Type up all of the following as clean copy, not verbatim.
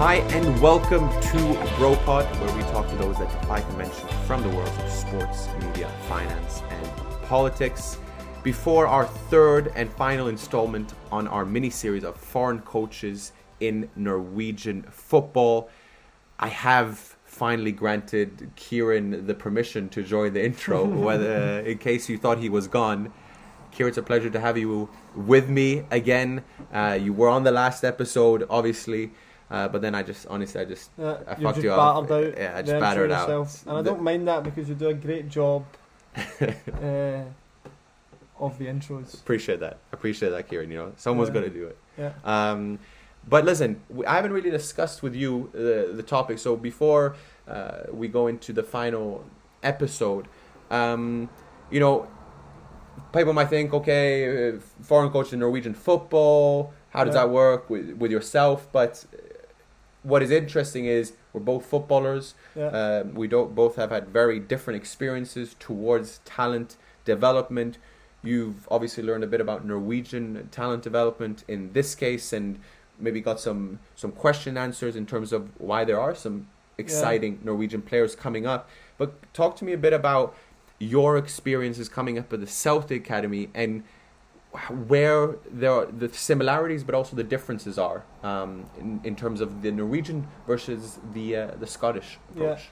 Hi and welcome to BroPod, where we talk to those that defy convention from the worlds of sports, media, finance, and politics. Before our third and final installment on our mini-series of foreign coaches in Norwegian football, I have finally granted Kieran the permission to join the intro, whether in case you thought he was gone. Kieran, it's a pleasure to have you with me again. You were on the last episode, obviously. But then I fucked you up. I just battered out. And I don't mind that because you do a great job of the intros. Appreciate that, Kieran. You know, someone's got to do it. Yeah. But listen, I haven't really discussed with you the topic. So before we go into the final episode, you know, people might think, okay, foreign coach in Norwegian football, how does that work with yourself? But what is interesting is we're both footballers. Yeah. We both have had very different experiences towards talent development. You've obviously learned a bit about Norwegian talent development in this case, and maybe got some question answers in terms of why there are some exciting Norwegian players coming up. But talk to me a bit about your experiences coming up at the Celtic Academy and where there are the similarities, but also the differences are in terms of the Norwegian versus the Scottish approach.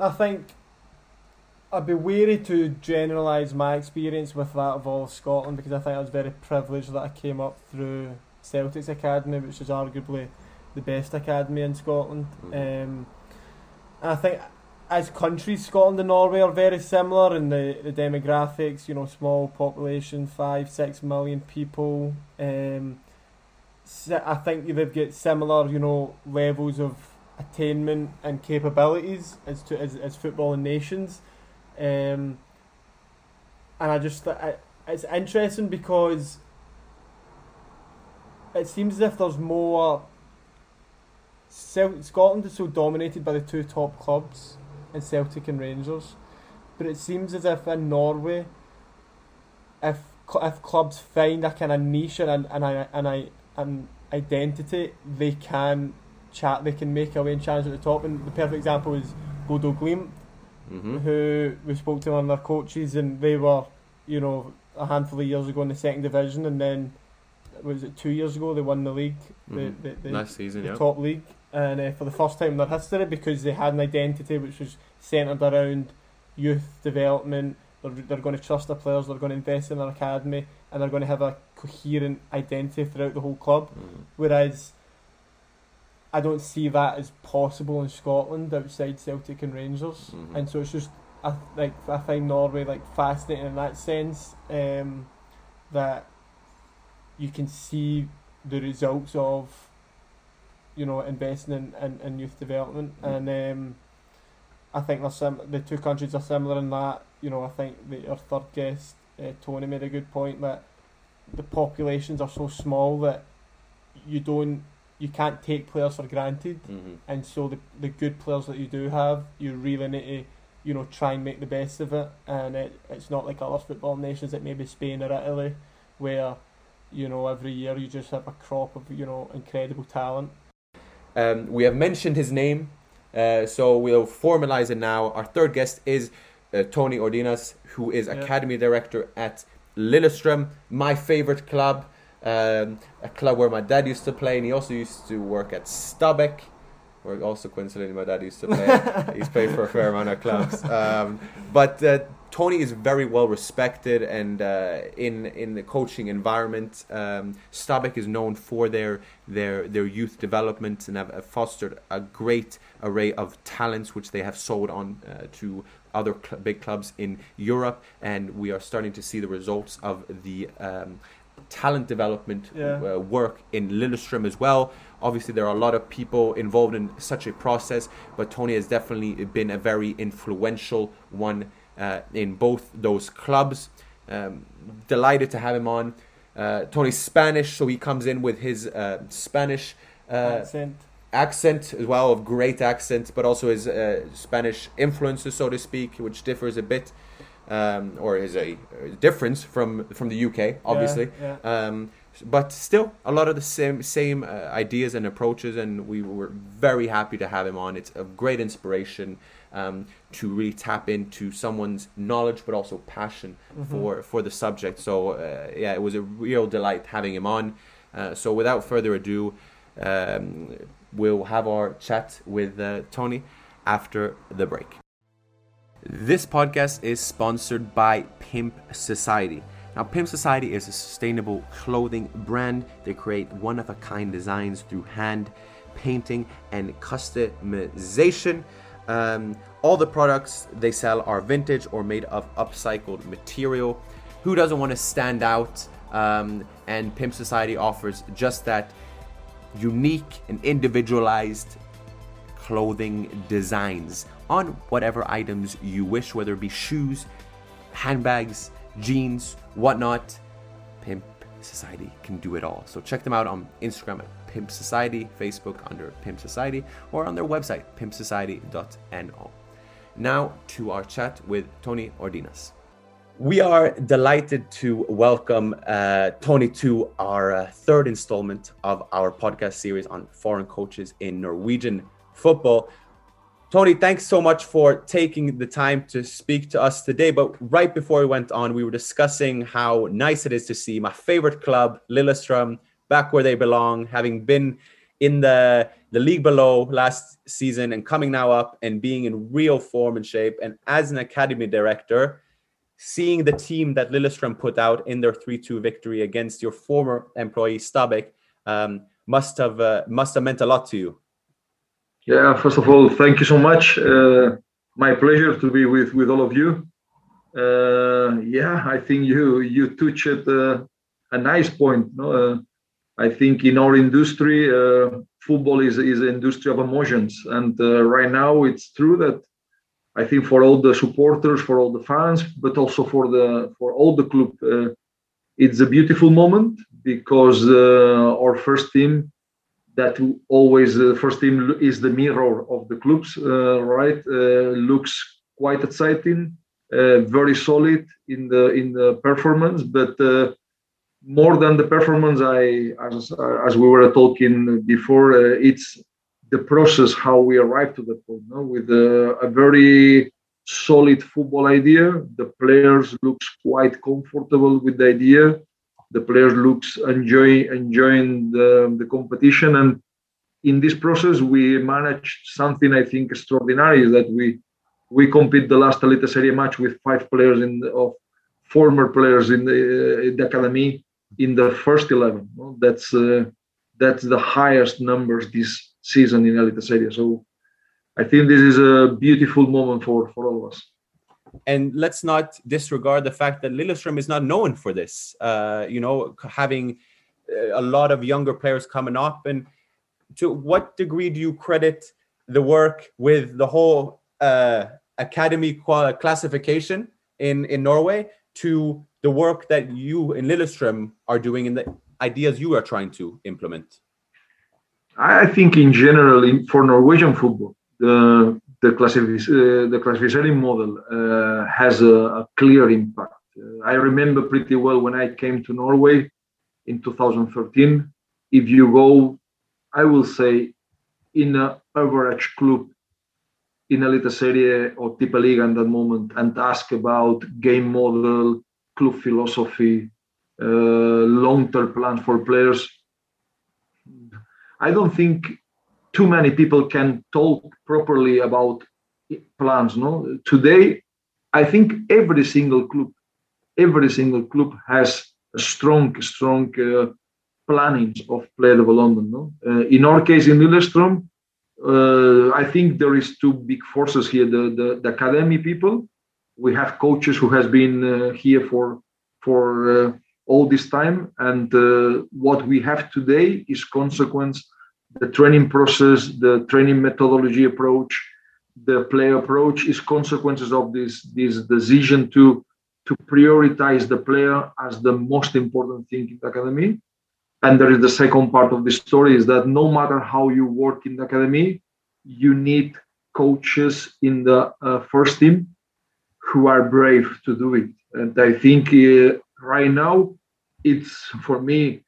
Yeah. I think I'd be wary to generalise my experience with that of all of Scotland, because I think I was very privileged that I came up through Celtic's academy, which is arguably the best academy in Scotland. And I think as countries, Scotland and Norway are very similar in the demographics, you know, small population, 5-6 million people. I think they've got similar, you know, levels of attainment and capabilities as footballing nations. And I just, it's interesting because it seems as if there's more. Scotland is so dominated by the two top clubs, in Celtic and Rangers, but it seems as if in Norway, if clubs find a kind of niche and an identity, they can make a way and challenge at the top. And the perfect example is Godalveim, who we spoke to one of their coaches, and they were, you know, a handful of years ago in the second division, and then was it 2 years ago they won the league, the last season, the top league, and for the first time in their history, because they had an identity which was centred around youth development. They're going to trust their players, they're going to invest in their academy, and they're going to have a coherent identity throughout the whole club. Whereas I don't see that as possible in Scotland outside Celtic and Rangers, and so it's just I find Norway fascinating in that sense, that you can see the results of, you know, investing in youth development. And I think the two countries are similar in that, you know, I think our third guest, Tony, made a good point that the populations are so small that you can't take players for granted. And so the good players that you do have, you really need to, you know, try and make the best of it. And it's not like other football nations, it may be Spain or Italy, where, you know, every year you just have a crop of, you know, incredible talent. We have mentioned his name, so we'll formalise it now. Our third guest is Toni Ordinas, who is Academy Director at Lillestrøm, my favourite club, a club where my dad used to play, and he also used to work at Stabæk, where also coincidentally my dad used to play. He's played for a fair amount of clubs. But Toni is very well respected, and in the coaching environment, Stabæk is known for their youth development and have fostered a great array of talents, which they have sold on to other big clubs in Europe. And we are starting to see the results of the talent development work in Lillestrøm as well. Obviously, there are a lot of people involved in such a process, but Toni has definitely been a very influential one in both those clubs. Delighted to have him on. Tony's Spanish, so he comes in with his Spanish accent as well, of great accent, but also his Spanish influences, so to speak, which differs a bit, or is a difference from the UK, obviously. But still, a lot of the same ideas and approaches, and we were very happy to have him on. It's a great inspiration to really tap into someone's knowledge, but also passion for the subject. So, yeah, it was a real delight having him on. So without further ado, we'll have our chat with Toni after the break. This podcast is sponsored by Pimp Society. Now, Pimp Society is a sustainable clothing brand. They create one-of-a-kind designs through hand painting and customization. All the products they sell are vintage or made of upcycled material. Who doesn't want to stand out? And Pimp Society offers just that unique and individualized clothing designs on whatever items you wish, whether it be shoes, handbags, jeans, whatnot. Pimp Society can do it all. So check them out on Instagram at Pimp Society, Facebook under Pimp Society, or on their website, pimpsociety.no. Now to our chat with Toni Ordinas. We are delighted to welcome Toni to our third installment of our podcast series on foreign coaches in Norwegian football. Toni, thanks so much for taking the time to speak to us today. But right before we went on, we were discussing how nice it is to see my favorite club, Lillestrøm, back where they belong, having been in the league below last season and coming now up and being in real form and shape. And as an academy director, seeing the team that Lillestrøm put out in their 3-2 victory against your former employee, Stabæk, must have meant a lot to you. Yeah, first of all, thank you so much. My pleasure to be with all of you. Yeah, I think you touched a nice point. No? I think in our industry, football is an industry of emotions. And right now it's true that I think for all the supporters, for all the fans, but also for all the club, it's a beautiful moment because our first team, that always first team is the mirror of the clubs, right? Looks quite exciting, very solid in the performance, but more than the performance, as we were talking before, it's the process how we arrived to that point. No? With a very solid football idea, the players looks quite comfortable with the idea. The players looks enjoying the competition, and in this process we managed something I think extraordinary, is that we compete the last Eliteserien match with 5 players former players in the academy in the first 11. Well, that's the highest numbers this season in Eliteserien. So I think this is a beautiful moment for all of us. And let's not disregard the fact that Lillestrøm is not known for this, having a lot of younger players coming up. And to what degree do you credit the work with the whole academy classification in Norway to the work that you in Lillestrøm are doing and the ideas you are trying to implement? I think in general, for Norwegian football, the classification model has a clear impact. I remember pretty well when I came to Norway in 2013. If you go, I will say, in an average club in Eliteserien or Tippa Liga at that moment and ask about game model, club philosophy, long-term plans for players, I don't think too many people can talk properly about plans. No, today, I think every single club has a strong planning of player development. No, in our case in Lillestrøm, I think there is 2 big forces here: the academy people. We have coaches who has been here for all this time, and what we have today is consequence. The training process, the training methodology approach, the player approach is consequences of this decision to prioritize the player as the most important thing in the academy. And there is the second part of the story, is that no matter how you work in the academy, you need coaches in the first team who are brave to do it. And I think right now, it's for me,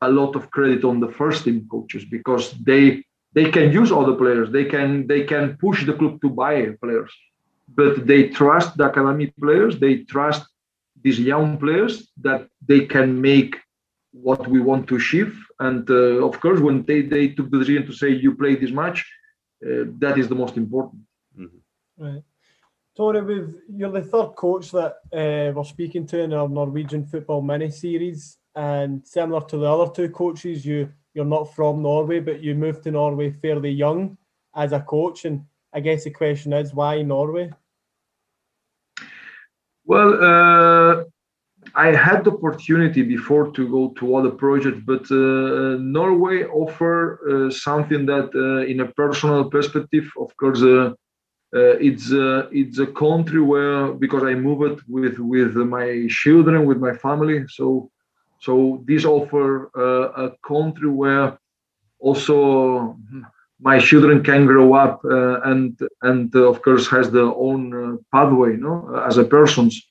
a lot of credit on the first team coaches, because they can use all the players, they can push the club to buy players, but they trust the academy players, they trust these young players that they can make what we want to achieve. And of course, when they took the decision to say you play this match, that is the most important. Mm-hmm. Right. Tony, you're the third coach that we're speaking to in our Norwegian football mini-series, and similar to the other two coaches, you're not from Norway, but you moved to Norway fairly young as a coach, and I guess the question is, why Norway? Well, I had the opportunity before to go to other projects, but Norway offer something that in a personal perspective, of course, it's a country where, because I moved with my children, with my family, so this offer a country where also my children can grow up and of course has their own pathway, as a persons.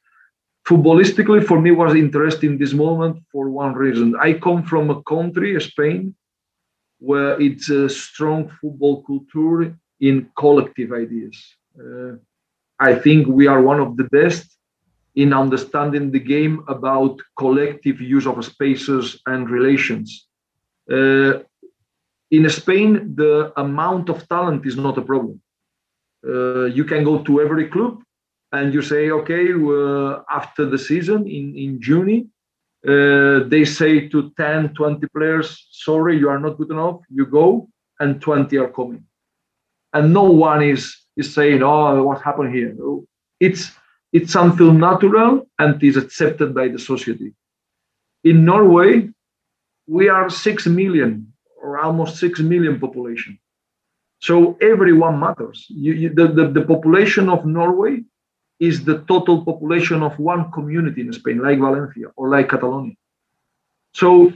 Footballistically, for me, was interesting in this moment for one reason. I come from a country, Spain, where it's a strong football culture in collective ideas. I think we are one of the best in understanding the game about collective use of spaces and relations. In Spain, the amount of talent is not a problem. You can go to every club and you say, okay, after the season in June, they say to 10, 20 players, sorry, you are not good enough, you go, and 20 are coming. And no one is saying, oh, what happened here? It's something natural and is accepted by the society. In Norway, we are 6 million or almost 6 million population. So everyone matters. The population of Norway is the total population of one community in Spain, like Valencia or like Catalonia. So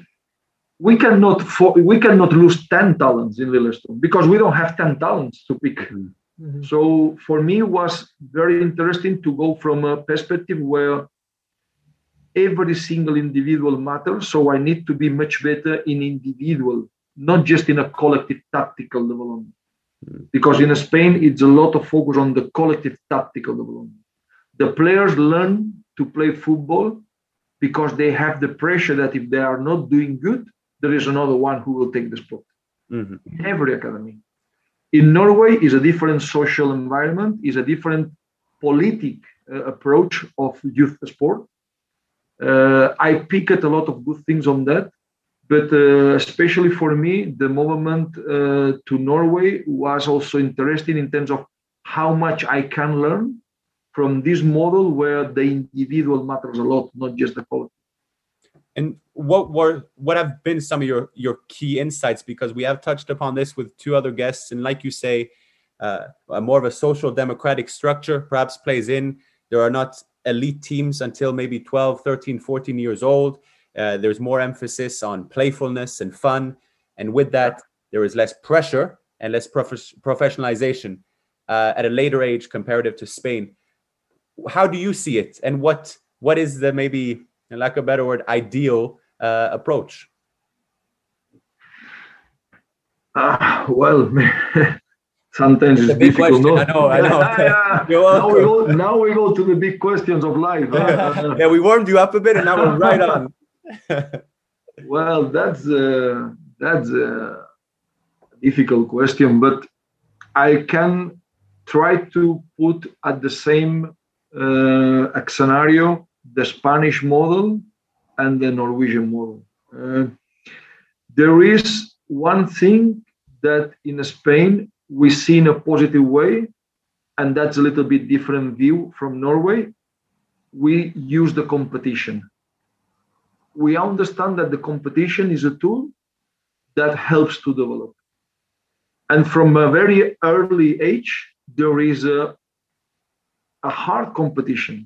we cannot lose 10 talents in Lillestrøm because we don't have 10 talents to pick. Mm-hmm. So for me, it was very interesting to go from a perspective where every single individual matters. So I need to be much better in individual, not just in a collective tactical development. Mm-hmm. Because in Spain, it's a lot of focus on the collective tactical development. The players learn to play football because they have the pressure that if they are not doing good, there is another one who will take the spot. Mm-hmm. In every academy. In Norway, is a different social environment, is a different politic approach of youth sport. I picked a lot of good things on that, but especially for me, the movement to Norway was also interesting in terms of how much I can learn from this model where the individual matters a lot, not just the collective. And what have been some of your key insights? Because we have touched upon this with two other guests, and like you say, more of a social democratic structure perhaps plays in. There are not elite teams until maybe 12, 13, 14 years old. There's more emphasis on playfulness and fun. And with that, there is less pressure and less professionalization at a later age comparative to Spain. How do you see it? And what is the maybe, and lack of a better word, ideal approach? Well, sometimes it's difficult. No? I know. Now we go to the big questions of life. Huh? Yeah, we warmed you up a bit, and now we're right on. Well, that's a difficult question, but I can try to put at the same scenario the Spanish model and the Norwegian model. There is one thing that in Spain we see in a positive way, and that's a little bit different view from Norway. We use the competition. We understand that the competition is a tool that helps to develop. And from a very early age, there is a hard competition.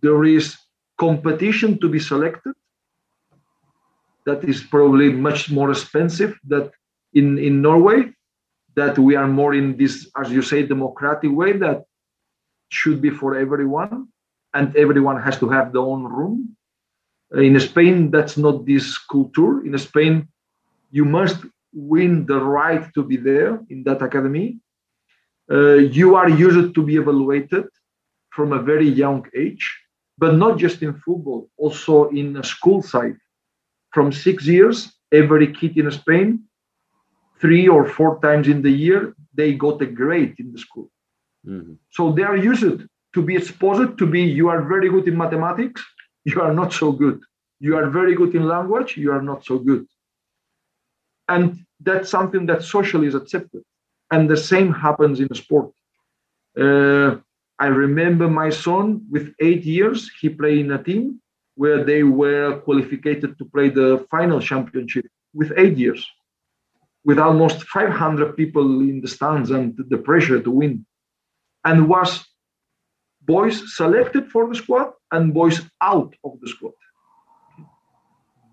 There is competition to be selected that is probably much more expensive than in Norway, that we are more in this, as you say, democratic way that should be for everyone, and everyone has to have their own room. In Spain, that's not this culture. In Spain, you must win the right to be there in that academy. You are used to be evaluated from a very young age, but not just in football, also in a school side. From 6 years, every kid in Spain, 3 or 4 times in the year, they got a grade in the school. Mm-hmm. So they are used to be exposed to be, you are very good in mathematics, you are not so good. You are very good in language, you are not so good. And that's something that socially is accepted. And the same happens in sport. I remember my son with 8 years, he played in a team where they were qualified to play the final championship with 8 years, with almost 500 people in the stands and the pressure to win. And was boys selected for the squad and boys out of the squad.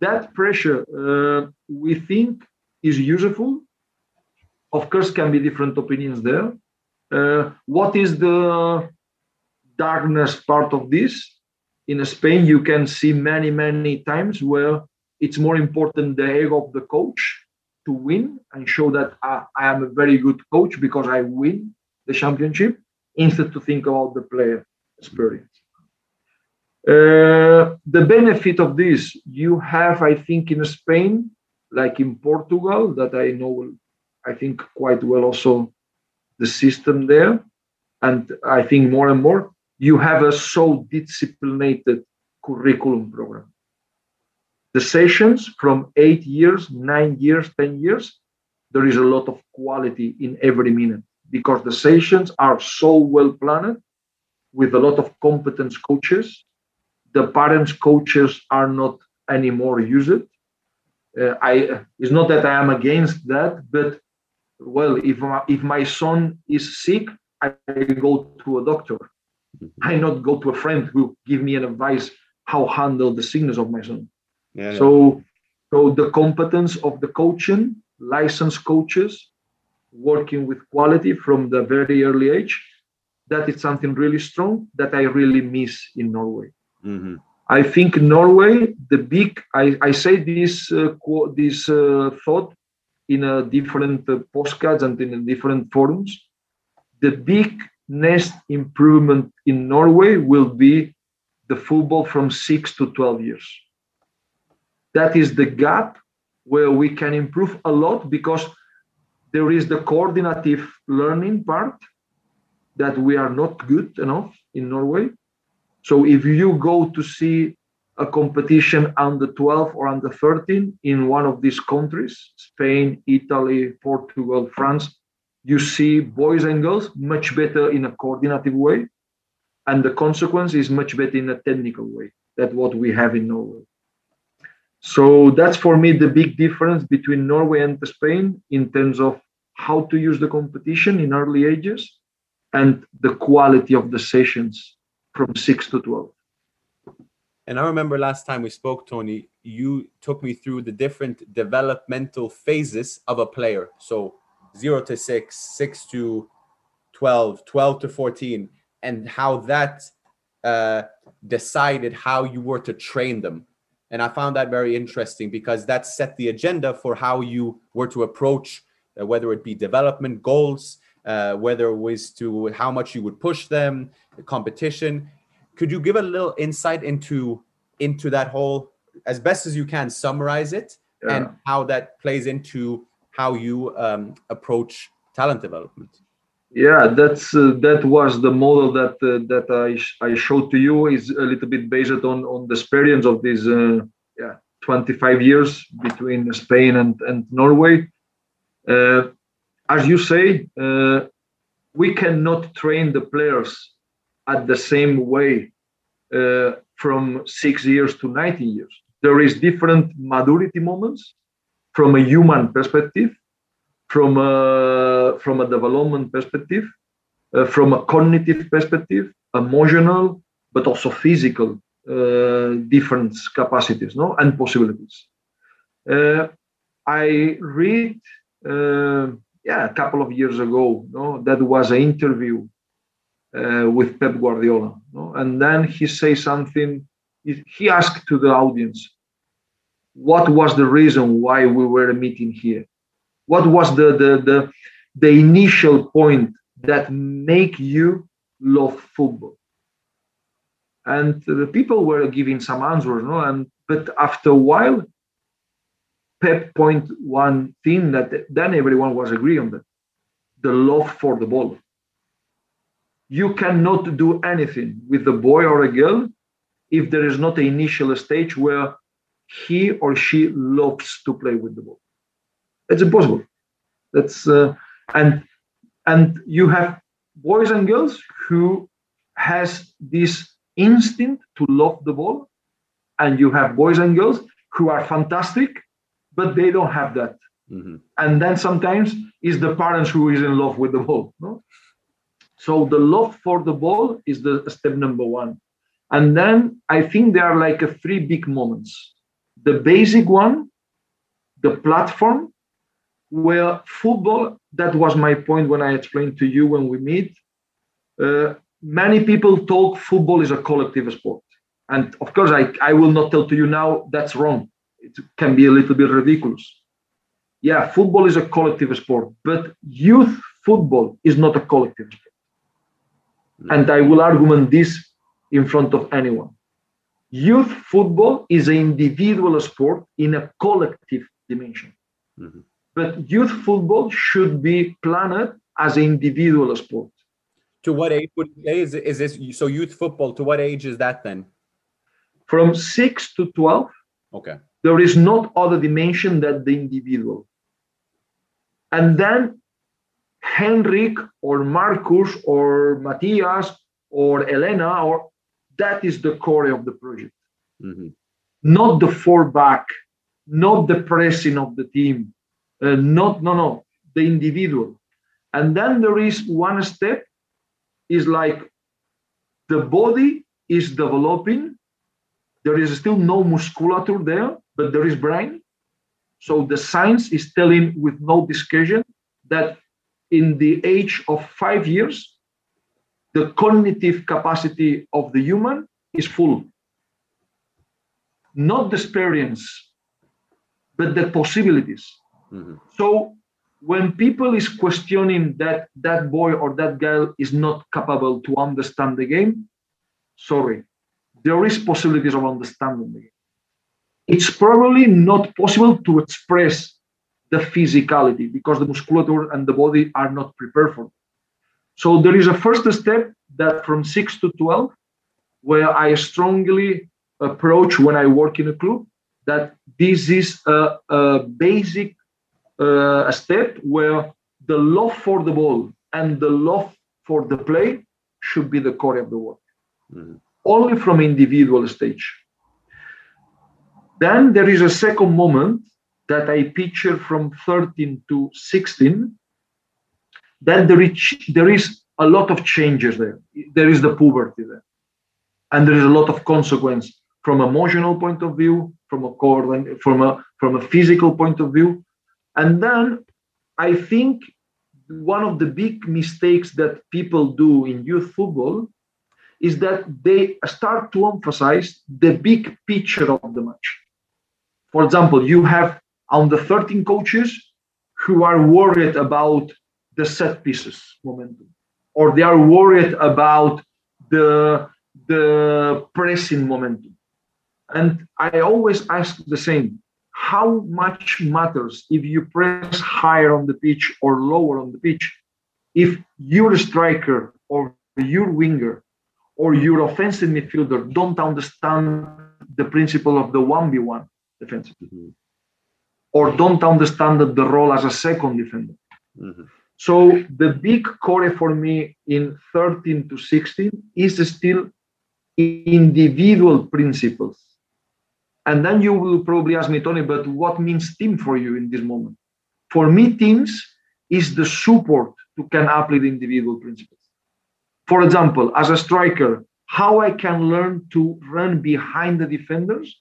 That pressure, we think, is useful. Of course, can be different opinions there. What is the darkness part of this? In Spain, you can see many, many times where it's more important the ego of the coach to win and show that I am a very good coach because I win the championship, instead to think about the player experience. The benefit of this, you have, I think, in Spain, like in Portugal, that I know, I think quite well also the system there. And I think more and more, you have a so disciplined curriculum program. The sessions from 8 years, 9 years, 10 years, there is a lot of quality in every minute, because the sessions are so well planned with a lot of competent coaches. The parents' coaches are not anymore used. It's not that I am against that, but, well, if my son is sick, I go to a doctor. I not go to a friend who give me an advice how handle the sickness of my son. Yeah. So the competence of the coaching, licensed coaches, working with quality from the very early age, that is something really strong that I really miss in Norway. Mm-hmm. I think Norway, the big, I say this thought in a different postcards and in a different forums, the big next improvement in Norway will be the football from 6 to 12 years. That is the gap where we can improve a lot, because there is the coordinative learning part that we are not good enough in Norway. So if you go to see a competition under 12 or under 13 in one of these countries, Spain, Italy, Portugal, France, you see boys and girls much better in a coordinative way. And the consequence is much better in a technical way than what we have in Norway. So that's for me the big difference between Norway and Spain in terms of how to use the competition in early ages and the quality of the sessions from 6 to 12. And I remember last time we spoke, Toni, you took me through the different developmental phases of a player. So 0 to 6, 6 to 12, 12 to 14, and how that decided how you were to train them. And I found that very interesting, because that set the agenda for how you were to approach, whether it be development goals, whether it was to how much you would push them, the competition. Could you give a little insight into that whole, as best as you can, summarize it, yeah, and how that plays into how you approach talent development? Yeah, that was the model that I showed to you, is a little bit based on the experience of these 25 years between Spain and Norway. As you say, we cannot train the players at the same way from 6 years to 90 years. There is different maturity moments from a human perspective, from a development perspective, from a cognitive perspective, emotional, but also physical different capacities, no, and possibilities. I read a couple of years ago, no, that was an interview with Pep Guardiola, no? And then he says something he asked to the audience, what was the reason why we were meeting here? What was the initial point that make you love football? And the people were giving some answers, no? But after a while, Pep point one thing that then everyone was agreeing on, that the love for the ball. You cannot do anything with a boy or a girl if there is not an initial stage where he or she loves to play with the ball. It's impossible. That's and you have boys and girls who has this instinct to love the ball, and you have boys and girls who are fantastic, but they don't have that. Mm-hmm. And then sometimes it's the parents who is in love with the ball. No? So the love for the ball is the step number one. And then I think there are like three big moments. The basic one, the platform, where football, that was my point when I explained to you when we meet, many people talk football is a collective sport. And of course, I will not tell to you now that's wrong. It can be a little bit ridiculous. Yeah, football is a collective sport, but youth football is not a collective sport. And I will argument this in front of anyone. Youth football is an individual sport in a collective dimension. Mm-hmm. But youth football should be planned as an individual sport. To what age would you say is this? So youth football, to what age is that then? From 6 to 12. Okay. There is not other dimension than the individual. And then Henrik or Marcus or Matthias or Elena, or that is the core of the project. Mm-hmm. Not the four back, not the pressing of the team, no, the individual. And then there is one step, is like the body is developing. There is still no musculature there, but there is brain. So the science is telling with no discussion that in the age of 5 years, the cognitive capacity of the human is full. Not the experience, but the possibilities. Mm-hmm. So when people is questioning that that boy or that girl is not capable to understand the game, sorry, there is possibilities of understanding the game. It's probably not possible to express the physicality because the musculature and the body are not prepared for it. So there is a first step that from 6 to 12, where I strongly approach when I work in a club, that this is a basic step where the love for the ball and the love for the play should be the core of the work. Mm-hmm. Only from individual stage. Then there is a second moment that I picture from 13 to 16, then there is a lot of changes there. There is the puberty there. And there is a lot of consequence from an emotional point of view, from a physical point of view. And then I think one of the big mistakes that people do in youth football is that they start to emphasize the big picture of the match. For example, you have on the 13 coaches who are worried about the set pieces momentum, or they are worried about the pressing momentum. And I always ask the same, how much matters if you press higher on the pitch or lower on the pitch, if your striker or your winger or your offensive midfielder don't understand the principle of the 1v1 defense, mm-hmm. or don't understand the role as a second defender. Mm-hmm. So the big core for me in 13 to 16 is still individual principles. And then you will probably ask me, Tony, but what means team for you in this moment? For me, teams is the support to can apply the individual principles. For example, as a striker, how I can learn to run behind the defenders,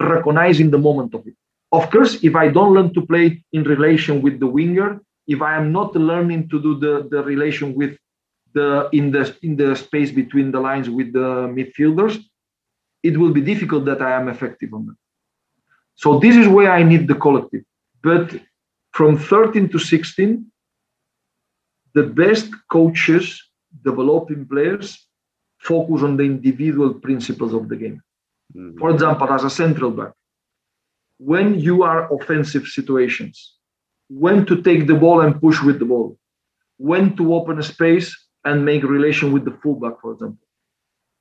recognizing the moment of it. Of course, if I don't learn to play in relation with the winger, if I am not learning to do the relation with the in the space between the lines with the midfielders, it will be difficult that I am effective on that. So this is where I need the collective. But from 13 to 16, the best coaches developing players focus on the individual principles of the game. Mm-hmm. For example, as a central back, when you are offensive situations, when to take the ball and push with the ball, when to open a space and make relation with the fullback, for example.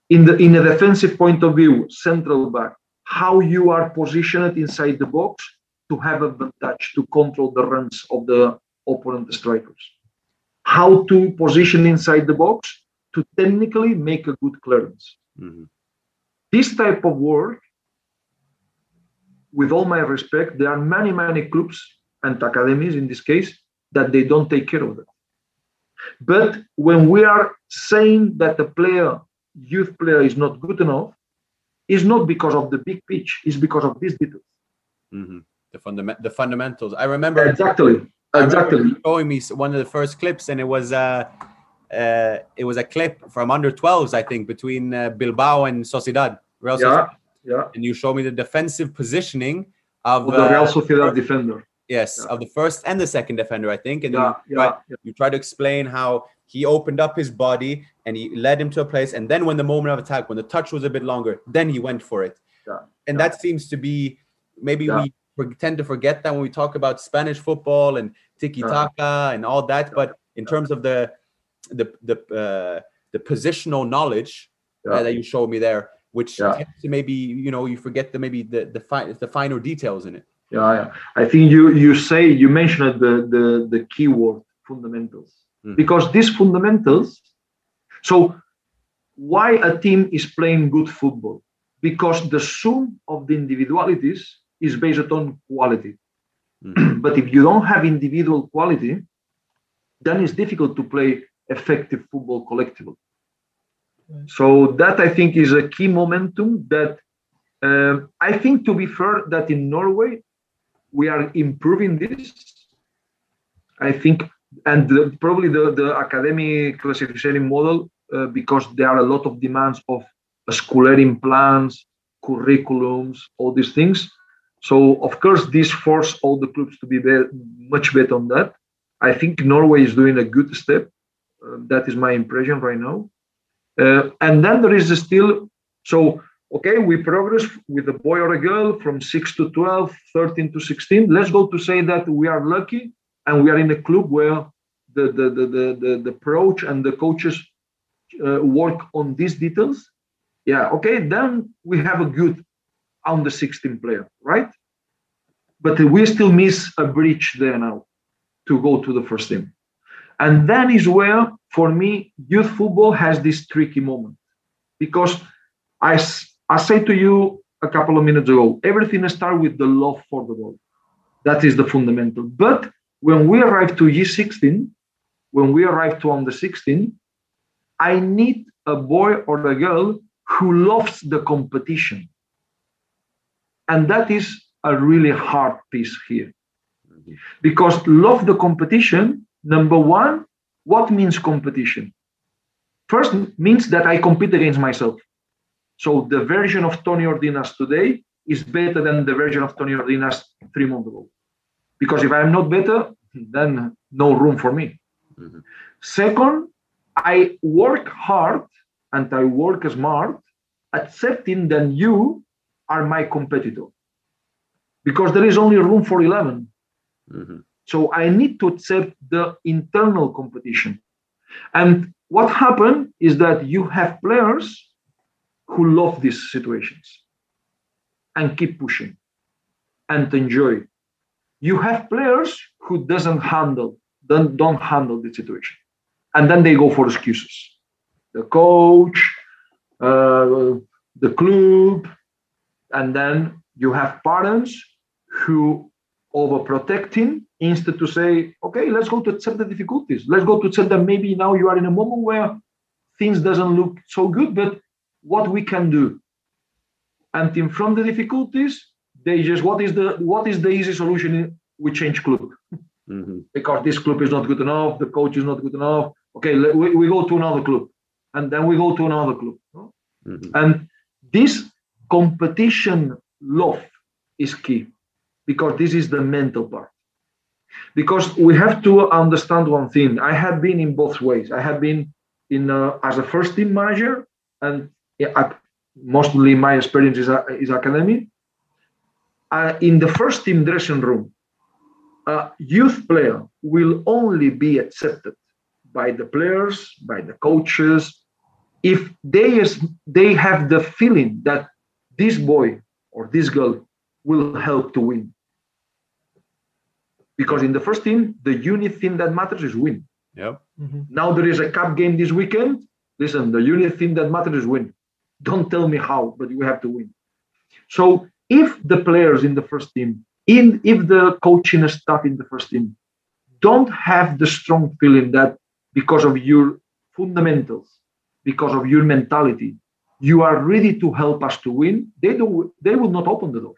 In a defensive point of view, central back, how you are positioned inside the box to have advantage, to control the runs of the opponent strikers. How to position inside the box to technically make a good clearance. Mm-hmm. This type of work, with all my respect, there are many, many clubs and academies in this case that they don't take care of that. But when we are saying that a player, youth player, is not good enough, it's not because of the big pitch, it's because of these details. Mm-hmm. The fundamentals. I remember exactly showing me one of the first clips, and it was a clip from under 12s, I think, between Bilbao and Sociedad. Real Sociedad. And you showed me the defensive positioning of the Real Sociedad defender. Yes, yeah. Of the first and the second defender, I think. And you try to explain how he opened up his body and he led him to a place. And then when the moment of attack, when the touch was a bit longer, then he went for it. Yeah. And that seems to be, maybe we tend to forget that when we talk about Spanish football and tiki-taka and all that. But in terms of the positional knowledge that you showed me there, which tends to maybe, you forget the finer details in it. Yeah, I think you mentioned the key word, fundamentals. Mm-hmm. Because these fundamentals, so why a team is playing good football? Because the sum of the individualities is based on quality. Mm-hmm. But if you don't have individual quality, then it's difficult to play effective football collectively. Mm-hmm. So that, I think, is a key momentum that I think, to be fair, that in Norway, we are improving this, I think, and probably the academy classification model, because there are a lot of demands of schooling plans, curriculums, all these things. So, of course, this forces all the clubs to be much better on that. I think Norway is doing a good step. That is my impression right now. And then there is still... So, okay, we progress with a boy or a girl from 6 to 12, 13 to 16. Let's go to say that we are lucky and we are in a club where the approach and the coaches work on these details. Yeah, okay, then we have a good under 16 player, right? But we still miss a bridge there now to go to the first team. And that is where, for me, youth football has this tricky moment, because I said to you a couple of minutes ago, everything starts with the love for the ball. That is the fundamental. But when we arrive to U16, when we arrive to under 16, I need a boy or a girl who loves the competition. And that is a really hard piece here. Because love the competition, number one, what means competition? First means that I compete against myself. So the version of Toni Ordinas today is better than the version of Toni Ordinas 3 months ago. Because if I'm not better, then no room for me. Mm-hmm. Second, I work hard and I work smart, accepting that you are my competitor. Because there is only room for 11. Mm-hmm. So I need to accept the internal competition. And what happened is that you have players who love these situations and keep pushing and enjoy. You have players who don't handle the situation, and then they go for excuses. The coach, the club, and then you have parents who overprotecting instead to say, okay, let's go to accept the difficulties. Let's go to accept that maybe now you are in a moment where things doesn't look so good, but what we can do, and in from the difficulties, they just what is the easy solution? We change club. Mm-hmm. Because this club is not good enough, the coach is not good enough. Okay, we go to another club, and then we go to another club. Mm-hmm. And this competition love is key, because this is the mental part. Because we have to understand one thing. I have been in both ways. I have been in as a first team manager, and mostly my experience is academy. In the first team dressing room, a youth player will only be accepted by the players, by the coaches, if they have the feeling that this boy or this girl will help to win. Because in the first team, the unit thing that matters is win. Yep. Mm-hmm. Now there is a cup game this weekend. Listen, the unit thing that matters is win. Don't tell me how, but you have to win. So if the players in the first team, if the coaching staff in the first team don't have the strong feeling that because of your fundamentals, because of your mentality, you are ready to help us to win, they will not open the door.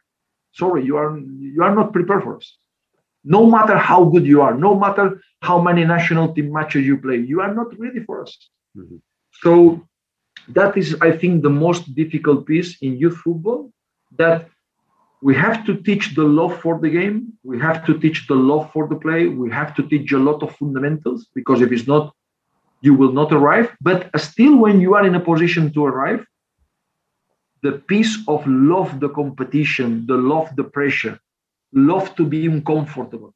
Sorry, you are not prepared for us. No matter how good you are, no matter how many national team matches you play, you are not ready for us. Mm-hmm. So that is, I think, the most difficult piece in youth football, that we have to teach the love for the game. We have to teach the love for the play. We have to teach a lot of fundamentals, because if it's not, you will not arrive. But still, when you are in a position to arrive, the piece of love, the competition, the love, the pressure, love to be uncomfortable,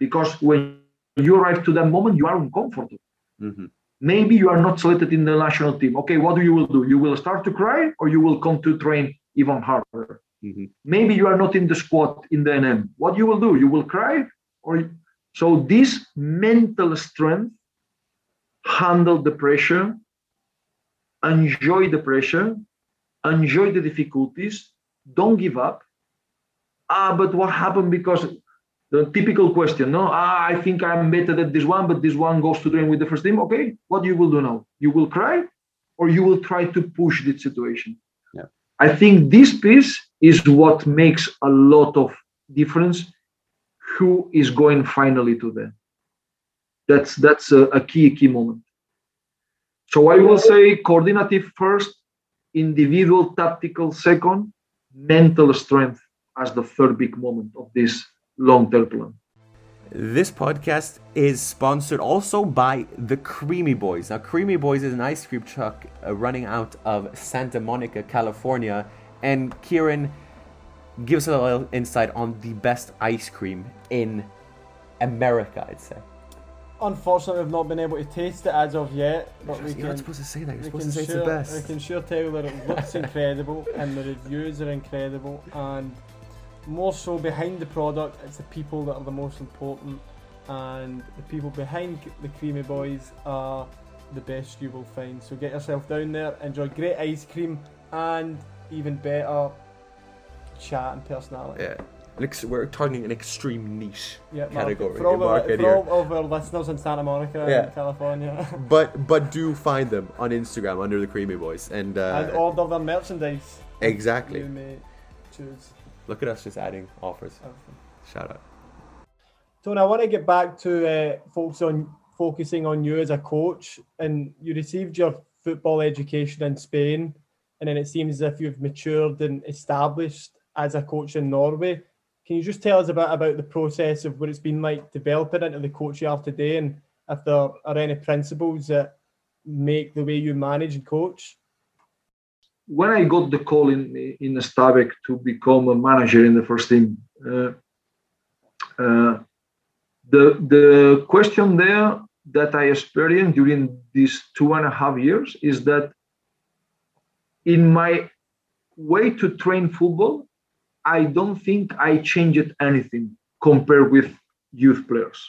because when you arrive to that moment, you are uncomfortable. Mm-hmm. Maybe you are not selected in the national team. Okay, what do? You will start to cry, or you will come to train even harder. Mm-hmm. Maybe you are not in the squad in the NM. What you will do? You will cry, or so. This mental strength, handle the pressure, enjoy the pressure, enjoy the difficulties. Don't give up. But what happened? Because the typical question, no, I think I'm better at this one, but this one goes to train with the first team. Okay, what you will do now? You will cry, or you will try to push the situation. Yeah. I think this piece is what makes a lot of difference who is going finally to them. That's a key moment. So I will say coordinative first, individual tactical second, mental strength as the third big moment of this long-term plan. This podcast is sponsored also by the Creamy Boys. Now, Creamy Boys is an ice cream truck running out of Santa Monica, California, and Kieran gives us a little insight on the best ice cream in America, I'd say. Unfortunately, we've not been able to taste it as of yet, but we can, you're not supposed to say that. You're supposed to say it's the best. We can sure tell that it looks incredible, and the reviews are incredible, and more so behind the product, it's the people that are the most important, and the people behind the Creamy Boys are the best you will find. So get yourself down there, enjoy great ice cream, and even better, chat and personality. Yeah. We're targeting an extreme niche category. For all of our listeners in Santa Monica and California. But do find them on Instagram under the Creamy Boys. And order their merchandise. Exactly. You may choose. Look at us just adding offers. Awesome. Shout out. Tony, I want to get back to focusing on you as a coach. And you received your football education in Spain. And then it seems as if you've matured and established as a coach in Norway. Can you just tell us about the process of what it's been like developing into the coach you are today, and if there are any principles that make the way you manage and coach? When I got the call in Stabæk to become a manager in the first team, the question there that I experienced during these 2.5 years is that in my way to train football, I don't think I changed anything compared with youth players.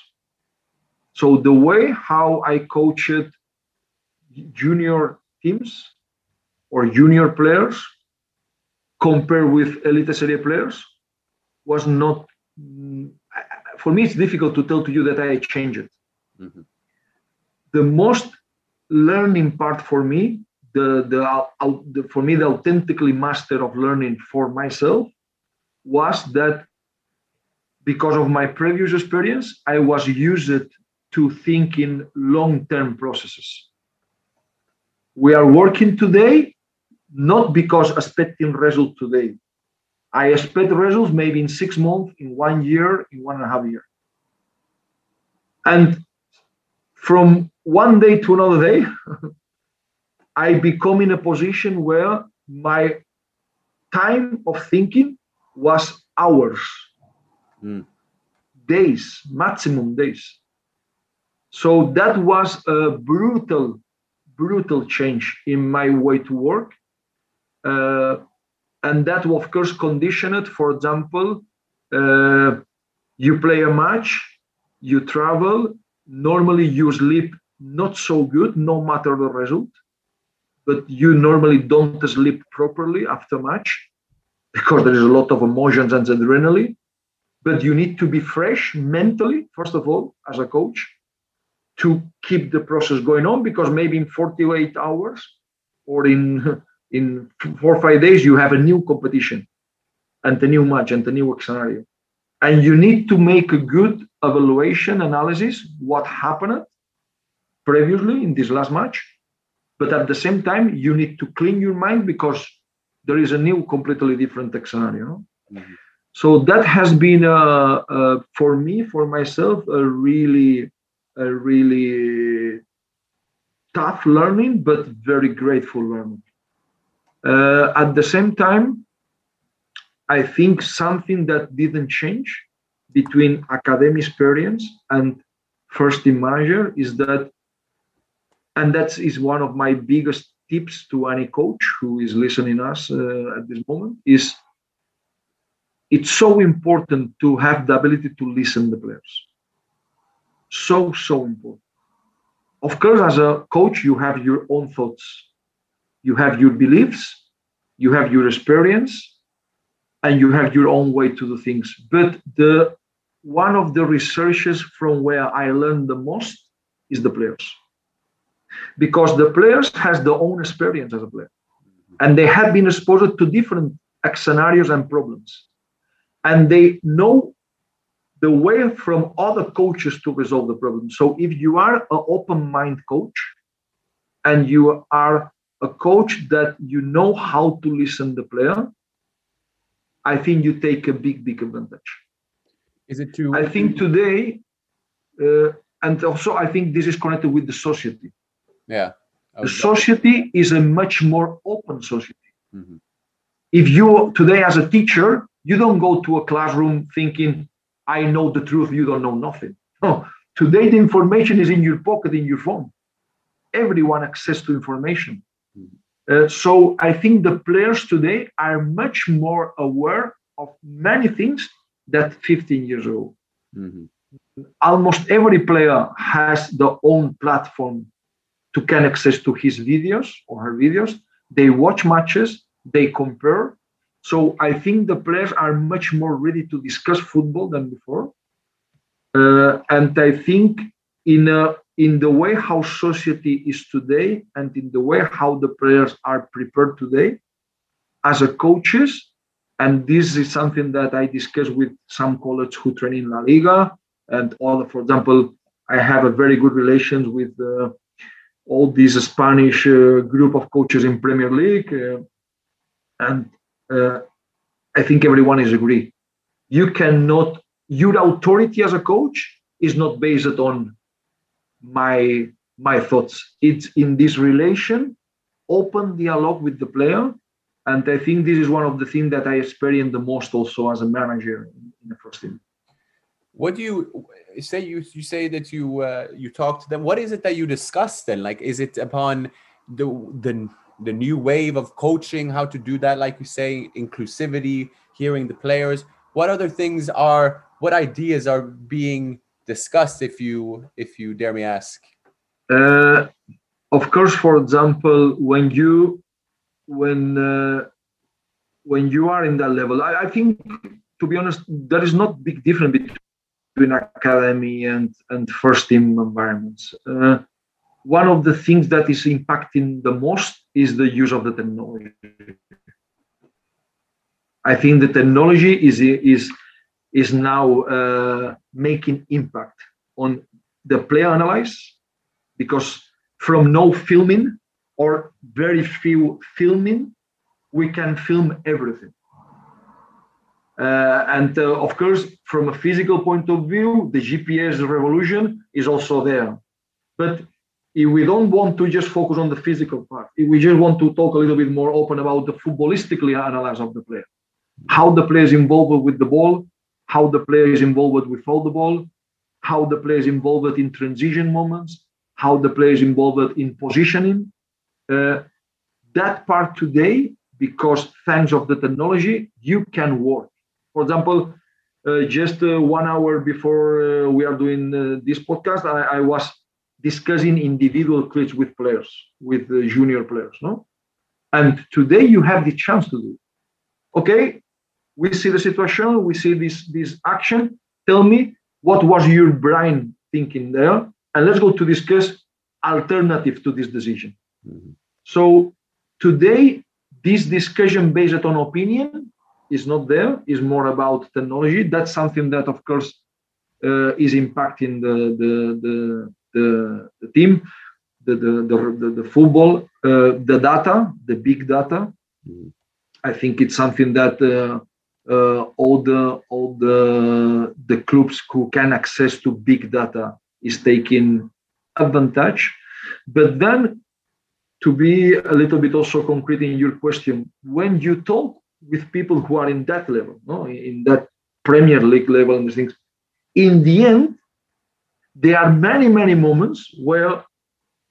So the way how I coached junior teams or junior players compared with Eliteserien players was not, for me it's difficult to tell to you that I changed it. Mm-hmm. The most learning part for me, the authentically master of learning for myself, was that because of my previous experience, I was used to think in long-term processes. We are working today not because expecting results today. I expect results maybe in 6 months, in 1 year, in 1.5 years. And from one day to another day, I become in a position where my time of thinking was hours, days, maximum days. So that was a brutal change in my way to work. And that, of course, conditioned, for example, you play a match, you travel, normally you sleep not so good, no matter the result, but you normally don't sleep properly after match because there is a lot of emotions and adrenaline, but you need to be fresh mentally, first of all, as a coach, to keep the process going on, because maybe in 48 hours or in 4 or 5 days, you have a new competition and a new match and a new scenario. And you need to make a good evaluation analysis, what happened previously in this last match. But at the same time, you need to clean your mind because there is a new, completely different scenario. Mm-hmm. So that has been, for me, for myself, a really tough learning, but very grateful learning. At the same time, I think something that didn't change between academic experience and first team manager is that, and that is one of my biggest tips to any coach who is listening us at this moment, is it's so important to have the ability to listen to the players. So important. Of course, as a coach, you have your own thoughts. You have your beliefs, you have your experience, and you have your own way to do things. But one of the researches from where I learned the most is the players. Because the players has their own experience as a player. And they have been exposed to different scenarios and problems. And they know the way from other coaches to resolve the problem. So if you are an open-minded coach and you are a coach that you know how to listen to the player, I think you take a big advantage. Is it true? I think today, and also I think this is connected with the society. Yeah. The society is a much more open society. Mm-hmm. If you today as a teacher, you don't go to a classroom thinking, I know the truth, you don't know nothing. No. Today, the information is in your pocket, in your phone. Everyone access to information. Mm-hmm. So I think the players today are much more aware of many things than 15 years ago. Mm-hmm. Almost every player has their own platform to can access to his videos or her videos. They watch matches, they compare. So I think the players are much more ready to discuss football than before. And I think in the way how society is today and in the way how the players are prepared today as a coaches, and this is something that I discussed with some colleagues who train in La Liga and all, for example, I have a very good relations with all these Spanish group of coaches in Premier League. And I think everyone is agree. Your authority as a coach is not based on my thoughts. It's in this relation, open dialogue with the player. And I think this is one of the things that I experienced the most also as a manager in the first team. What do you say? You say that you talk to them. What is it that you discuss then? Like, is it upon the new wave of coaching, how to do that? Like you say, inclusivity, hearing the players. What ideas are being discussed, if you dare me ask? Of course, for example, when you are in that level, I think, to be honest, there is not big difference between academy and first team environments. One of the things that is impacting the most is the use of the technology. I think the technology is now making impact on the player analysis, because from no filming or very few filming we can film everything. Of course, from a physical point of view, the GPS revolution is also there. But if we don't want to just focus on the physical part, if we just want to talk a little bit more open about the footballistically analysis of the player, how the player is involved with the ball, how the player is involved without the ball, how the player is involved in transition moments, how the player is involved in positioning. That part today, because thanks of the technology, you can work. For example, just 1 hour before we are doing this podcast, I was discussing individual clips with players, with junior players, no? And today you have the chance to do it. Okay, we see the situation, we see this action. Tell me, what was your brain thinking there? And let's go to discuss alternative to this decision. Mm-hmm. So today, this discussion based on opinion is not there, is more about technology. That's something that, of course, is impacting the team, the football, the data, the big data. Mm-hmm. I think it's something that all the clubs who can access to big data is taking advantage. But then, to be a little bit also concrete in your question, when you talk with people who are in that level, no, in that Premier League level and things, in the end, there are many, many moments where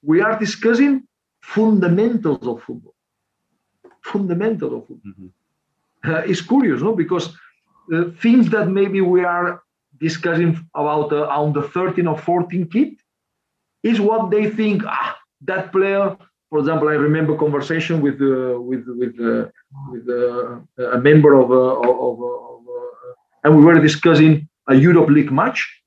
we are discussing fundamentals of football. Fundamental of football. Mm-hmm. It's curious, no? Because things that maybe we are discussing about on the 13 or 14 kid is what they think. That player, for example, I remember conversation with a member of, and we were discussing a Europe League match,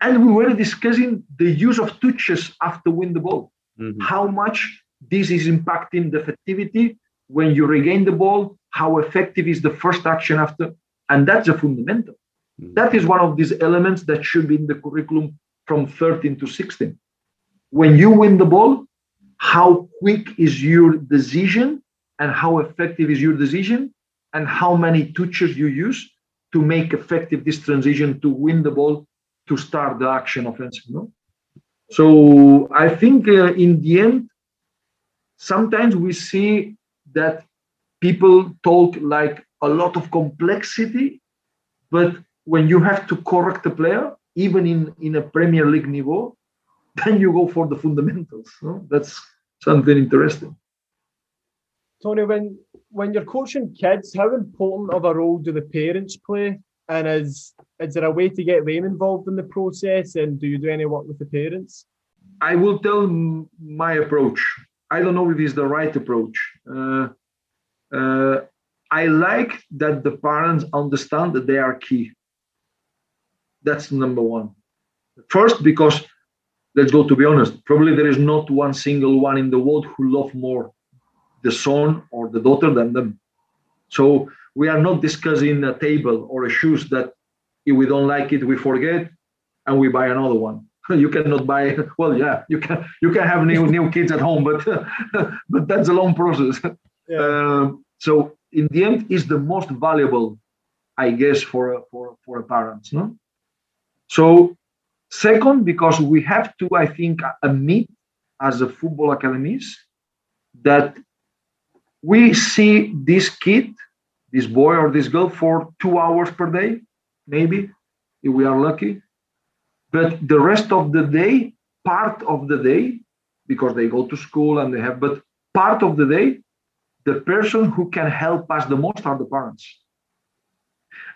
and we were discussing the use of touches after win the ball. Mm-hmm. How much this is impacting the effectivity when you regain the ball. How effective is the first action after? And that's a fundamental. Mm-hmm. That is one of these elements that should be in the curriculum from 13 to 16. When you win the ball, how quick is your decision and how effective is your decision and how many touches you use to make effective this transition to win the ball to start the action offensive. No? So I think in the end, sometimes we see that people talk like a lot of complexity, but when you have to correct the player, even in a Premier League niveau, then you go for the fundamentals. No? That's something interesting. Toni, when you're coaching kids, how important of a role do the parents play? And is there a way to get them involved in the process? And do you do any work with the parents? I will tell my approach. I don't know if it's the right approach. I like that the parents understand that they are key. That's number one. First, because let's go to be honest, probably there is not one single one in the world who loves more the son or the daughter than them. So we are not discussing a table or a shoes that if we don't like it, we forget and we buy another one. You cannot buy, well, yeah, you can have new kids at home, but that's a long process. Yeah. So in the end, it's the most valuable, I guess, for a parent. No? So second, because we have to, I think, admit as a football academies that we see this kid, this boy or this girl for 2 hours per day, maybe, if we are lucky. But the rest of the day, part of the day, because they go to school and they have, but part of the day, the person who can help us the most are the parents.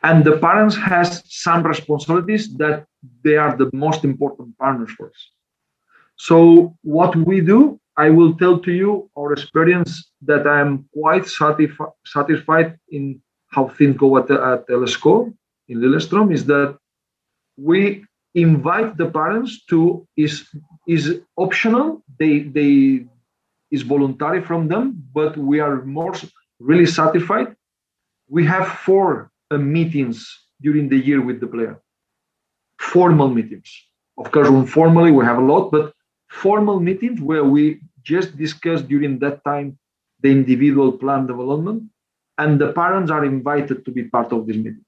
And the parents has some responsibilities that they are the most important partners for us. So what we do, I will tell to you our experience that I'm quite satisfied in how things go at LSK in Lillestrøm, is that we invite the parents to, is optional, they is voluntary from them, but we are more really satisfied. We have 4 meetings during the year with the player, formal meetings. Of course, informally we have a lot, but formal meetings where we just discuss during that time the individual plan development, and the parents are invited to be part of this meeting.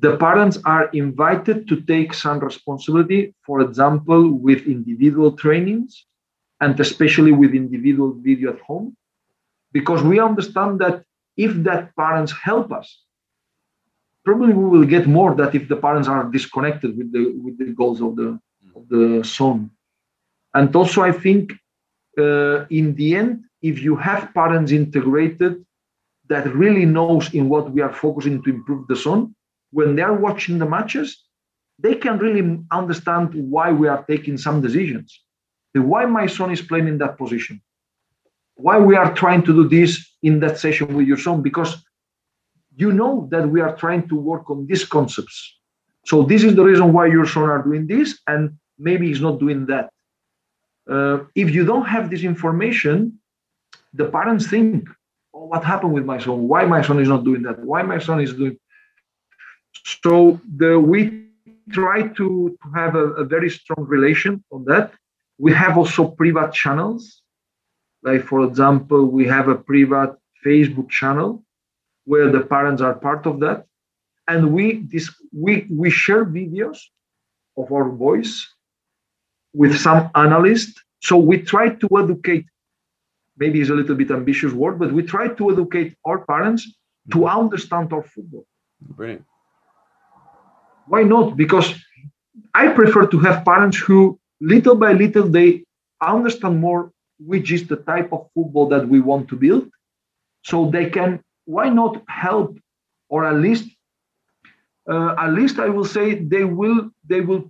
The parents are invited to take some responsibility, for example, with individual trainings and especially with individual video at home, because we understand that if that parents help us, probably we will get more than if the parents are disconnected with the goals of the son. And also, I think in the end, if you have parents integrated that really knows in what we are focusing to improve the son, when they're watching the matches, they can really understand why we are taking some decisions, why my son is playing in that position, why we are trying to do this in that session with your son, because you know that we are trying to work on these concepts. So this is the reason why your son are doing this, and maybe he's not doing that. If you don't have this information, the parents think, oh, what happened with my son? Why my son is not doing that? Why my son is doing... So we try to have a very strong relation on that. We have also private channels. Like, for example, we have a private Facebook channel where the parents are part of that. And we share videos of our boys with some analysts. So we try to educate, maybe it's a little bit ambitious word, but we try to educate our parents to understand our football. Brilliant. Why not? Because I prefer to have parents who, little by little, they understand more which is the type of football that we want to build. So they can, why not help, or at least I will say they will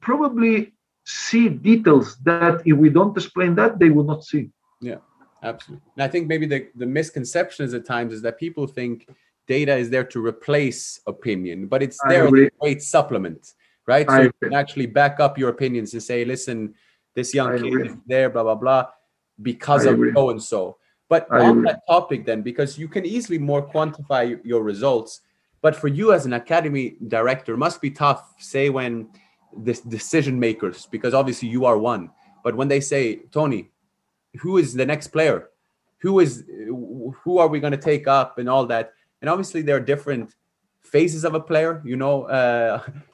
probably see details that if we don't explain that, they will not see. Yeah, absolutely. And I think maybe the misconceptions at times is that people think data is there to replace opinion, but it's there as a great supplement, right? So you can actually back up your opinions and say, listen, this young kid is there, blah, blah, blah, because of so-and-so. But on that topic then, because you can easily more quantify your results, but for you as an academy director, it must be tough, say, when the decision makers, because obviously you are one, but when they say, Tony, who is the next player? Who are we going to take up and all that? And obviously there are different phases of a player, you know,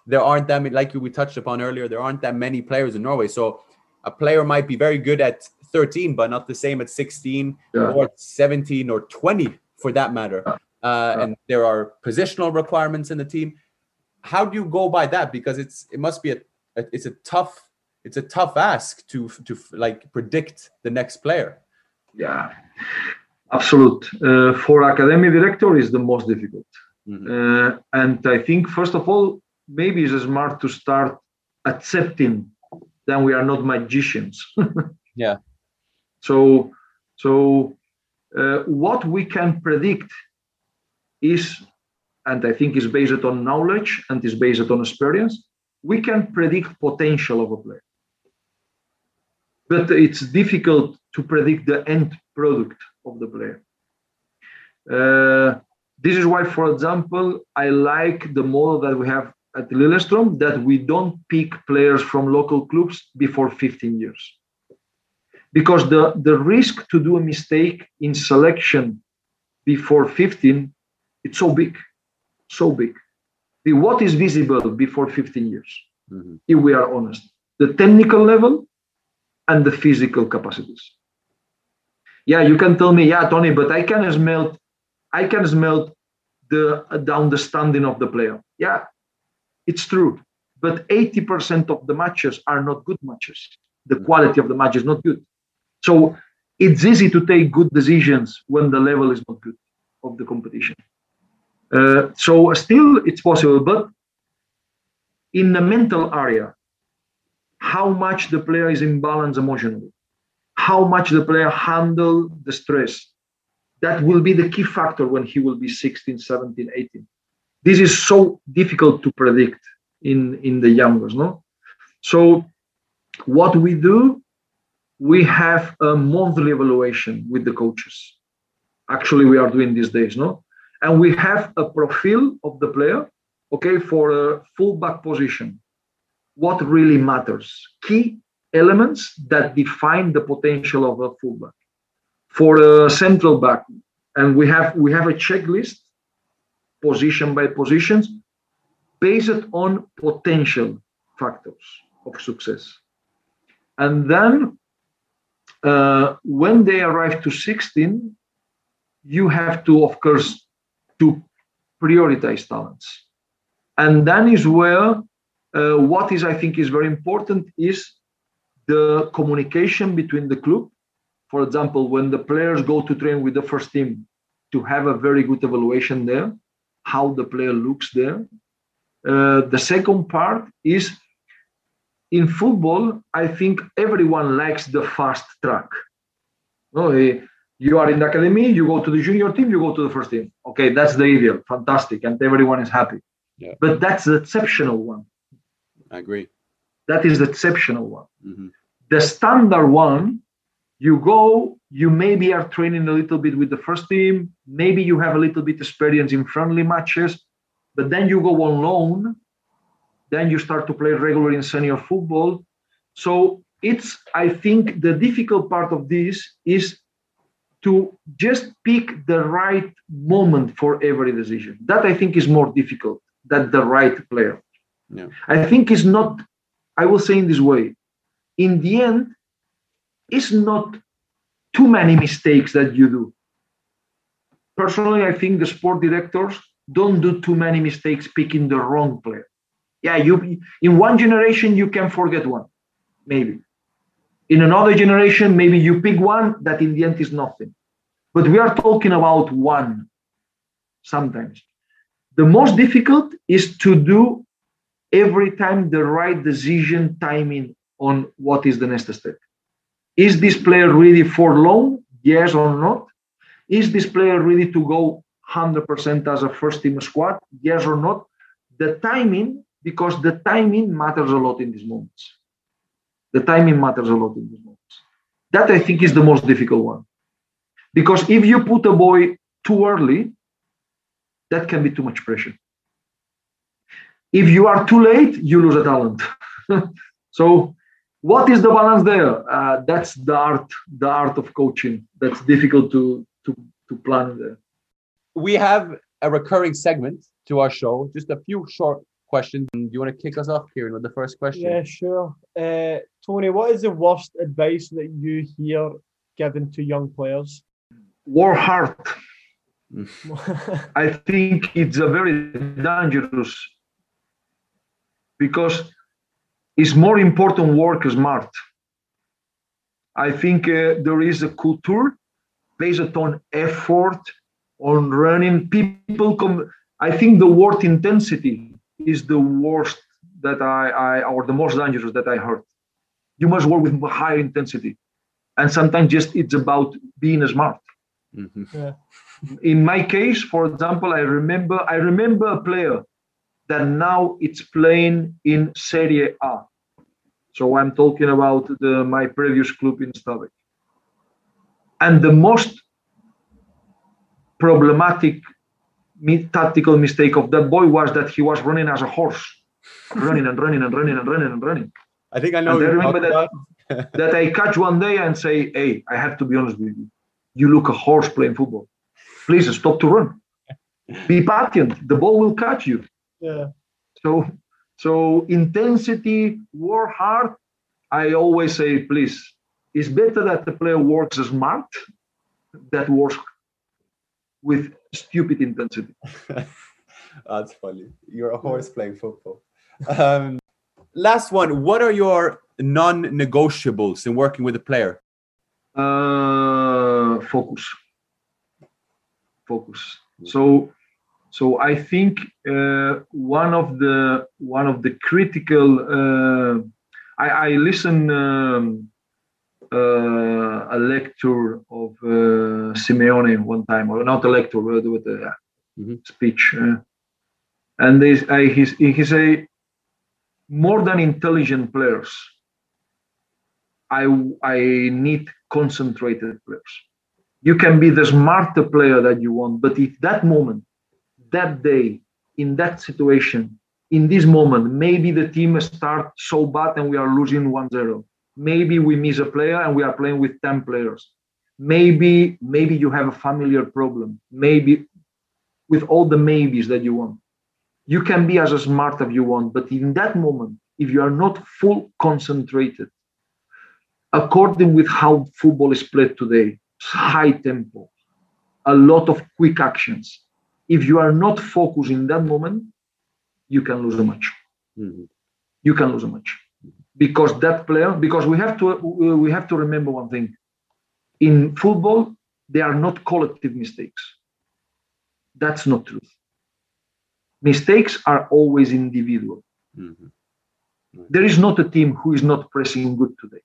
there aren't that many, like we touched upon earlier, there aren't that many players in Norway. So a player might be very good at 13, but not the same at 16 or 17 or 20 for that matter. And there are positional requirements in the team. How do you go by that? Because it must be a tough ask to like predict the next player. Yeah. Absolute. For academy director is the most difficult. Mm-hmm. And I think, first of all, maybe it's smart to start accepting that we are not magicians. Yeah. So what we can predict is, and I think is based on knowledge and is based on experience, we can predict potential of a player. But it's difficult to predict the end product of the player. This is why, for example, I like the model that we have at Lillestrøm, that we don't pick players from local clubs before 15 years. Because the risk to do a mistake in selection before 15, it's so big. What is visible before 15 years, if we are honest? The technical level and the physical capacities. Yeah, you can tell me, yeah, Tony, but I can smell the understanding of the player. Yeah, it's true. But 80% of the matches are not good matches. The quality of the match is not good. So it's easy to take good decisions when the level is not good of the competition. So still it's possible, but in the mental area, how much the player is in balance emotionally, how much the player handle the stress, that will be the key factor when he will be 16, 17, 18. This is so difficult to predict in the youngers, no? So what we do, we have a monthly evaluation with the coaches. Actually, we are doing these days, no? And we have a profile of the player, okay, for a fullback position. What really matters? Key elements that define the potential of a fullback. For a central back, And we have a checklist, position by positions, based on potential factors of success. And then when they arrive to 16, you have to, of course, to prioritize talents. And that is where what is, I think, is very important is the communication between the club. For example, when the players go to train with the first team, to have a very good evaluation there, how the player looks there. The second part is, in football, I think everyone likes the fast track. You are in the academy, you go to the junior team, you go to the first team. Okay, that's the ideal, fantastic, and everyone is happy. Yeah. But that's the exceptional one. I agree. That is the exceptional one. Mm-hmm. The standard one, you go, you maybe are training a little bit with the first team, maybe you have a little bit experience in friendly matches, but then you go on loan, then you start to play regularly in senior football. So it's, I think, the difficult part of this is to just pick the right moment for every decision. That, I think, is more difficult than the right player. Yeah. I think it's not, I will say in this way, in the end, it's not too many mistakes that you do. Personally, I think the sport directors don't do too many mistakes picking the wrong player. Yeah, you in one generation, you can forget one, maybe. In another generation, maybe you pick one that in the end is nothing. But we are talking about one sometimes. The most difficult is to do every time the right decision timing on what is the next step. Is this player ready for loan? Yes or not? Is this player ready to go 100% as a first-team squad? Yes or not? The timing, because the timing matters a lot in these moments. The timing matters a lot in these moments. That, I think, is the most difficult one. Because if you put a boy too early, that can be too much pressure. If you are too late, you lose a talent. So what is the balance there? That's the art of coaching. That's difficult to plan there. We have a recurring segment to our show, just a few short questions. Do you want to kick us off, Kieran, with the first question? Yeah, sure. Tony, what is the worst advice that you hear given to young players? Work hard. I think it's a very dangerous, because it's more important work smart. I think there is a culture based on effort, on running. I think the word intensity is the worst that or the most dangerous that I heard. You must work with higher intensity. And sometimes just it's about being smart. Mm-hmm. Yeah. In my case, for example, I remember a player that now it's playing in Serie A. So I'm talking about my previous club in Stabæk. And the most problematic tactical mistake of that boy was that he was running as a horse, running. I think I know. And I remember that I catch one day and say, "Hey, I have to be honest with you. You look a horse playing football. Please stop to run. Be patient. The ball will catch you." Yeah. So intensity, work hard. I always say, please, it's better that the player works smart than works with stupid intensity. That's funny. You're a horse playing football. Last one. What are your non-negotiables in working with a player? Focus. So I think one of the critical. I listened a lecture of Simeone one time, or not a lecture, but speech, and he say, more than intelligent players, I need concentrated players. You can be the smarter player that you want, but if that moment, that day, in that situation, in this moment, maybe the team start so bad and we are losing 1-0. Maybe we miss a player and we are playing with 10 players. Maybe you have a familiar problem. Maybe with all the maybes that you want. You can be as smart as you want, but in that moment, if you are not full concentrated, according with how football is played today, high tempo, a lot of quick actions. If you are not focused in that moment, you can lose a match. Mm-hmm. You can lose a match because that player. Because we have to remember one thing: in football, there are not collective mistakes. That's not true. Mistakes are always individual. Mm-hmm. Right. There is not a team who is not pressing good today.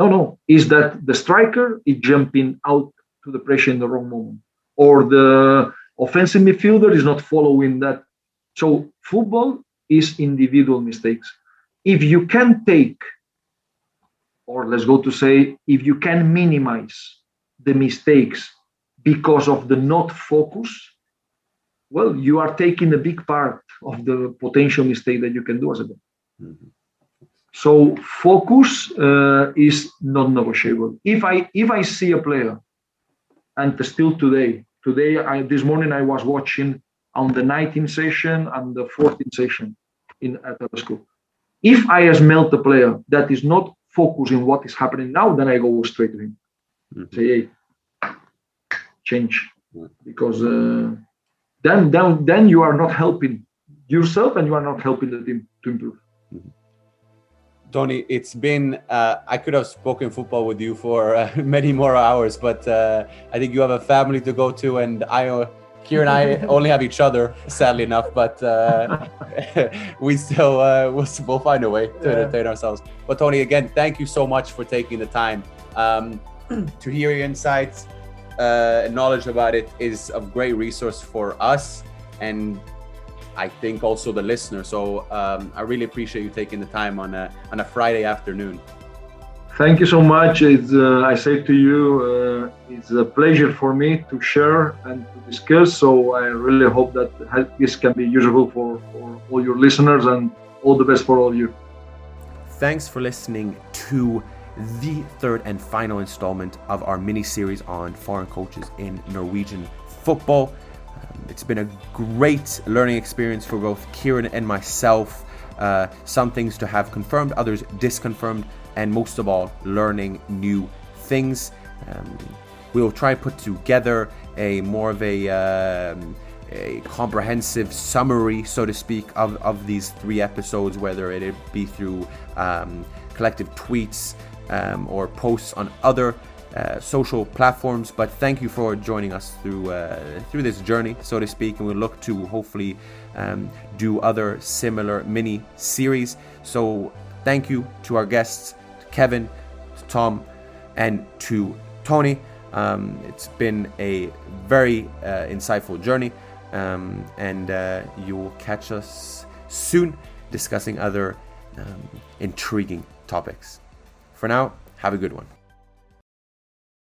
No. Is that the striker is jumping out to the pressure in the wrong moment, or the offensive midfielder is not following that? So football is individual mistakes. If you can take, or let's go to say, if you can minimize the mistakes because of the not focus, well, you are taking a big part of the potential mistake that you can do as a team. Mm-hmm. So focus is non-negotiable. If I see a player, and still today, this morning I was watching on the 19th session and the 14th session at the school. If I smell the player that is not focusing what is happening now, then I go straight to him. Mm-hmm. Say, hey, change, because then you are not helping yourself and you are not helping the team to improve. Mm-hmm. Toni, it's been, I could have spoken football with you for many more hours, but I think you have a family to go to, and Kieran and I only have each other, sadly enough, but we still, we'll find a way to entertain ourselves. But Toni, again, thank you so much for taking the time. To hear your insights, knowledge about it is a great resource for us, and I think also the listener. So I really appreciate you taking the time on a Friday afternoon. Thank you so much. It's, I say to you, it's a pleasure for me to share and to discuss. So I really hope that this can be useful for all your listeners, and all the best for all of you. Thanks for listening to the third and final installment of our mini-series on foreign coaches in Norwegian football. It's been a great learning experience for both Kieran and myself. Some things to have confirmed, others disconfirmed, and most of all, learning new things. We'll try to put together a comprehensive summary, so to speak, of these three episodes, whether it be through collective tweets or posts on other social platforms. But thank you for joining us through this journey, so to speak, and we'll look to hopefully do other similar mini series. So thank you to our guests, to Kevin, to Tom, and to Toni. It's been a very insightful journey, and you will catch us soon discussing other intriguing topics. For now, have a good one.